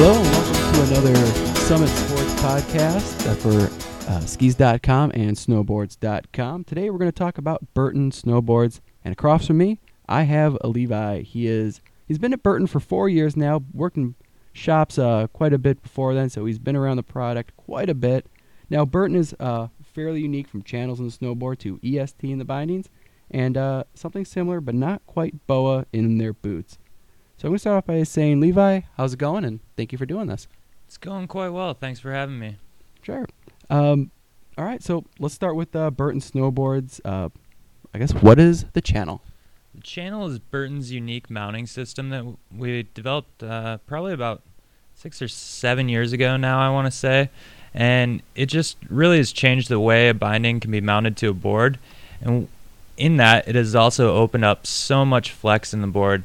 Hello and welcome to another Summit Sports podcast for skis.com and snowboards.com. Today we're going to talk about Burton snowboards, and across from me I have a Levi. He's been at Burton for 4 years now, working shops quite a bit before then, so he's been around the product quite a bit. Now Burton is fairly unique from channels in the snowboard to EST in the bindings, and something similar but not quite BOA in their boots. So I'm going to start off by saying, Levi, how's it going? And thank you for doing this. It's going quite well. Thanks for having me. Sure. All right, so let's start with Burton Snowboards. I guess, what is the channel? The channel is Burton's unique mounting system that we developed probably about 6 or 7 years ago now, I want to say. And it just really has changed the way a binding can be mounted to a board. And in that, it has also opened up so much flex in the board.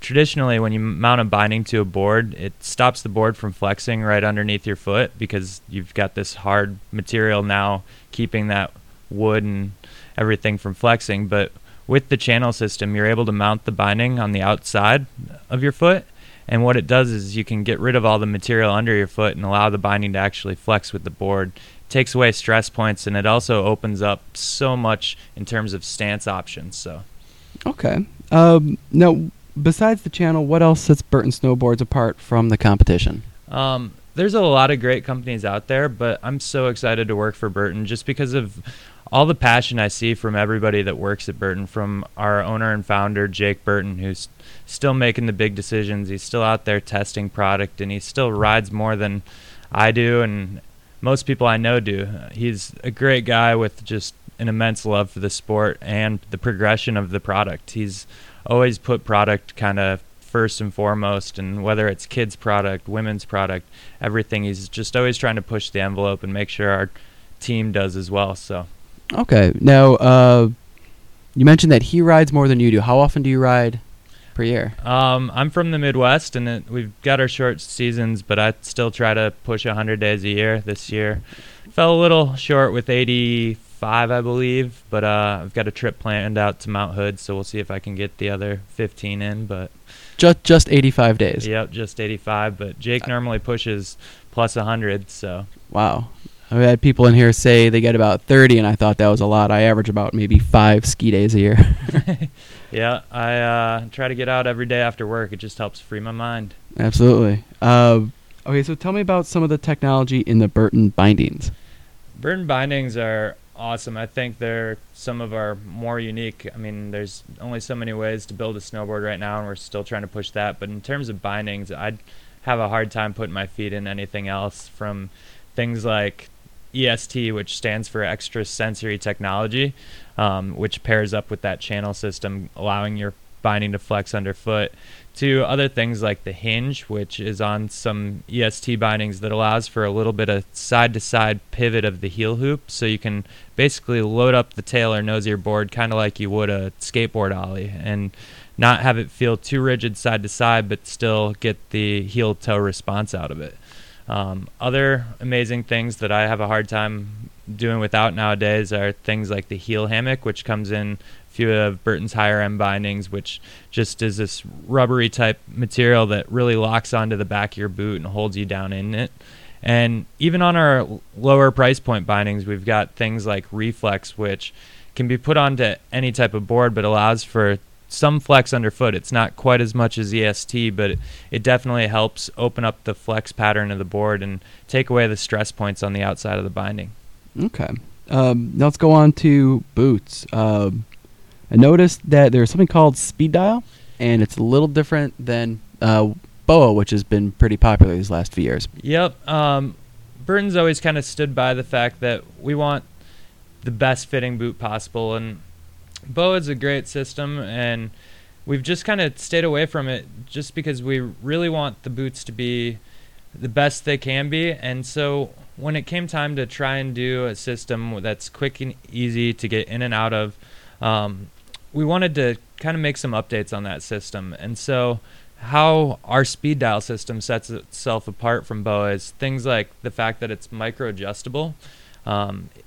Traditionally, when you mount a binding to a board, it stops the board from flexing right underneath your foot because you've got this hard material now keeping that wood and everything from flexing. But with the channel system, you're able to mount the binding on the outside of your foot, and what it does is you can get rid of all the material under your foot and allow the binding to actually flex with the board. It takes away stress points, and it also opens up so much in terms of stance options. So, okay. Now, besides the channel, what else sets Burton Snowboards apart from the competition? There's a lot of great companies out there, but I'm so excited to work for Burton just because of all the passion I see from everybody that works at Burton, from our owner and founder, Jake Burton, who's still making the big decisions. He's still out there testing product, and he still rides more than I do and most people I know do. He's a great guy with just an immense love for the sport and the progression of the product. He's always put product kind of first and foremost, and whether it's kids' product, women's product, everything, he's just always trying to push the envelope and make sure our team does as well. So, okay. Now, you mentioned that he rides more than you do. How often do you ride per year? I'm from the Midwest, and we've got our short seasons, but I still try to push 100 days a year. This year fell a little short with 85, I believe, but I've got a trip planned out to Mount Hood, so we'll see if I can get the other 15 in. But just 85 days. Yep, just 85. But Jake normally pushes plus 100. So wow, I've had people in here say they get about 30, and I thought that was a lot. I average about maybe 5 ski days a year. Yeah, I try to get out every day after work. It just helps free my mind. Absolutely. Okay, so tell me about some of the technology in the Burton bindings. Burton bindings are awesome. I think they're some of our more unique. I mean, there's only so many ways to build a snowboard right now, and we're still trying to push that. But in terms of bindings, I'd have a hard time putting my feet in anything else, from things like EST, which stands for extra sensory technology, which pairs up with that channel system, allowing your binding to flex underfoot, to other things like the hinge, which is on some EST bindings that allows for a little bit of side-to-side pivot of the heel hoop, so you can basically load up the tail or nose of your board kind of like you would a skateboard ollie and not have it feel too rigid side-to-side, but still get the heel-toe response out of it. Other amazing things that I have a hard time doing without nowadays are things like the heel hammock, which comes in few of Burton's higher end bindings, which just is this rubbery type material that really locks onto the back of your boot and holds you down in it. And even on our lower price point bindings, we've got things like reflex, which can be put onto any type of board but allows for some flex underfoot. It's not quite as much as EST, but it definitely helps open up the flex pattern of the board and take away the stress points on the outside of the binding. Okay. Now let's go on to boots. I noticed that there's something called Speed Dial, and it's a little different than BOA, which has been pretty popular these last few years. Yep. Burton's always kind of stood by the fact that we want the best fitting boot possible, and BOA is a great system, and we've just kind of stayed away from it just because we really want the boots to be the best they can be. And so when it came time to try and do a system that's quick and easy to get in and out of, we wanted to kind of make some updates on that system. And so how our Speed Dial system sets itself apart from BOA is things like the fact that it's micro-adjustable.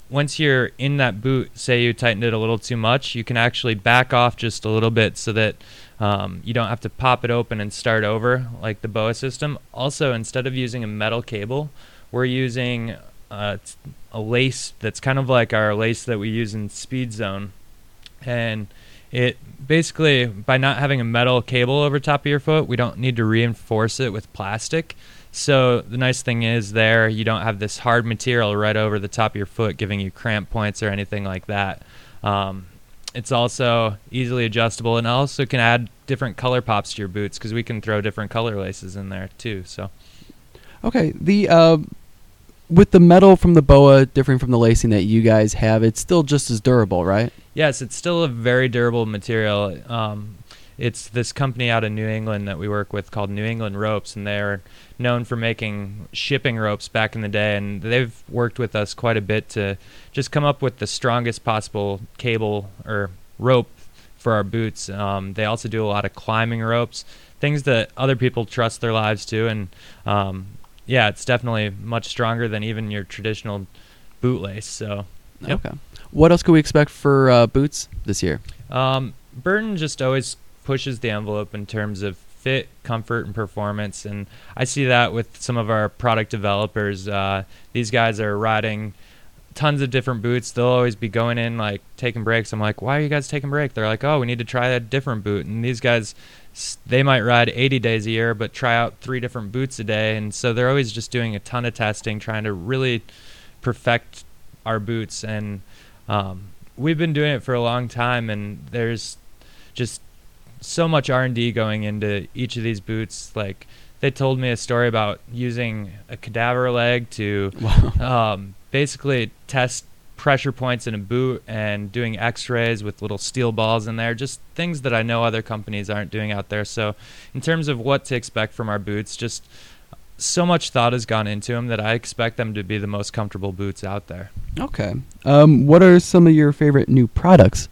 Once you're in that boot, say you tightened it a little too much, you can actually back off just a little bit so that You don't have to pop it open and start over like the BOA system. Also, instead of using a metal cable, we're using a lace that's kind of like our lace that we use in Speed Zone. And it basically, by not having a metal cable over top of your foot, we don't need to reinforce it with plastic. So the nice thing is there, you don't have this hard material right over the top of your foot giving you cramp points or anything like that. It's also easily adjustable, and also can add different color pops to your boots because we can throw different color laces in there too. So, okay, the with the metal from the BOA differing from the lacing that you guys have, it's still just as durable, right? Yes, it's still a very durable material. It's this company out of New England that we work with called New England Ropes, and they're known for making shipping ropes back in the day, and they've worked with us quite a bit to just come up with the strongest possible cable or rope for our boots. They also do a lot of climbing ropes, things that other people trust their lives to, and yeah, it's definitely much stronger than even your traditional boot lace. So, yep. Okay. What else could we expect for boots this year? Burton just always pushes the envelope in terms of fit, comfort, and performance, and I see that with some of our product developers. These guys are riding tons of different boots. They'll always be going in, like, taking breaks. I'm like, why are you guys taking a break? They're like, oh, we need to try a different boot. And these guys, they might ride 80 days a year but try out 3 different boots a day, and so they're always just doing a ton of testing, trying to really perfect our boots. And we've been doing it for a long time, and there's just so much R&D going into each of these boots. Like, they told me a story about using a cadaver leg to basically test pressure points in a boot, and doing x-rays with little steel balls in there, just things that I know other companies aren't doing out there. So in terms of what to expect from our boots, just so much thought has gone into them that I expect them to be the most comfortable boots out there. Okay. What are some of your favorite new products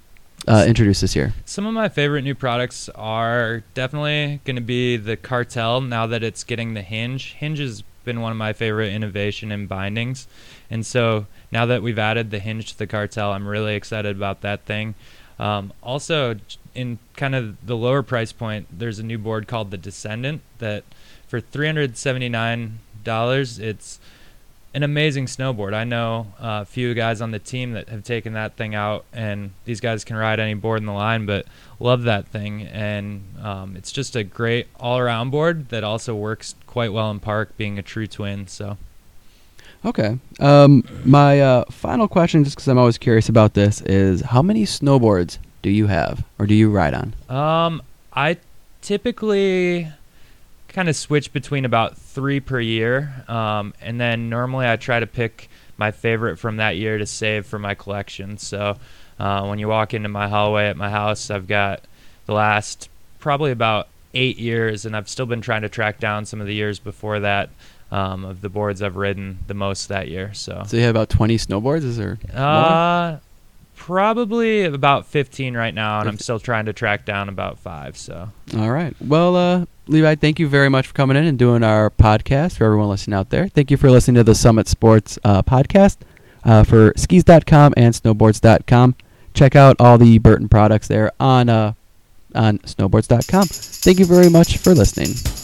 introduced this year? Some of my favorite new products are definitely going to be the Cartel, now that it's getting the hinge. Hinge has been one of my favorite innovation in bindings, and so now that we've added the hinge to the Cartel, I'm really excited about that thing. Also, in kind of the lower price point, there's a new board called the Descendant that for $379, it's an amazing snowboard. I know a few guys on the team that have taken that thing out, and these guys can ride any board in the line, but love that thing. And it's just a great all-around board that also works quite well in park, being a true twin. So, okay. My final question, just because I'm always curious about this, is how many snowboards do you have, or do you ride on? I typically kind of switch between about 3 per year, and then normally I try to pick my favorite from that year to save for my collection. So when you walk into my hallway at my house, I've got the last probably about 8 years, and I've still been trying to track down some of the years before that, of the boards I've ridden the most that year. So you have about 20 snowboards? Is there more? Probably about 15 right now, and I'm still trying to track down about 5. So, all right. Well, Levi, thank you very much for coming in and doing our podcast. For everyone listening out there, thank you for listening to the Summit Sports podcast for skis.com and snowboards.com. Check out all the Burton products there on snowboards.com. Thank you very much for listening.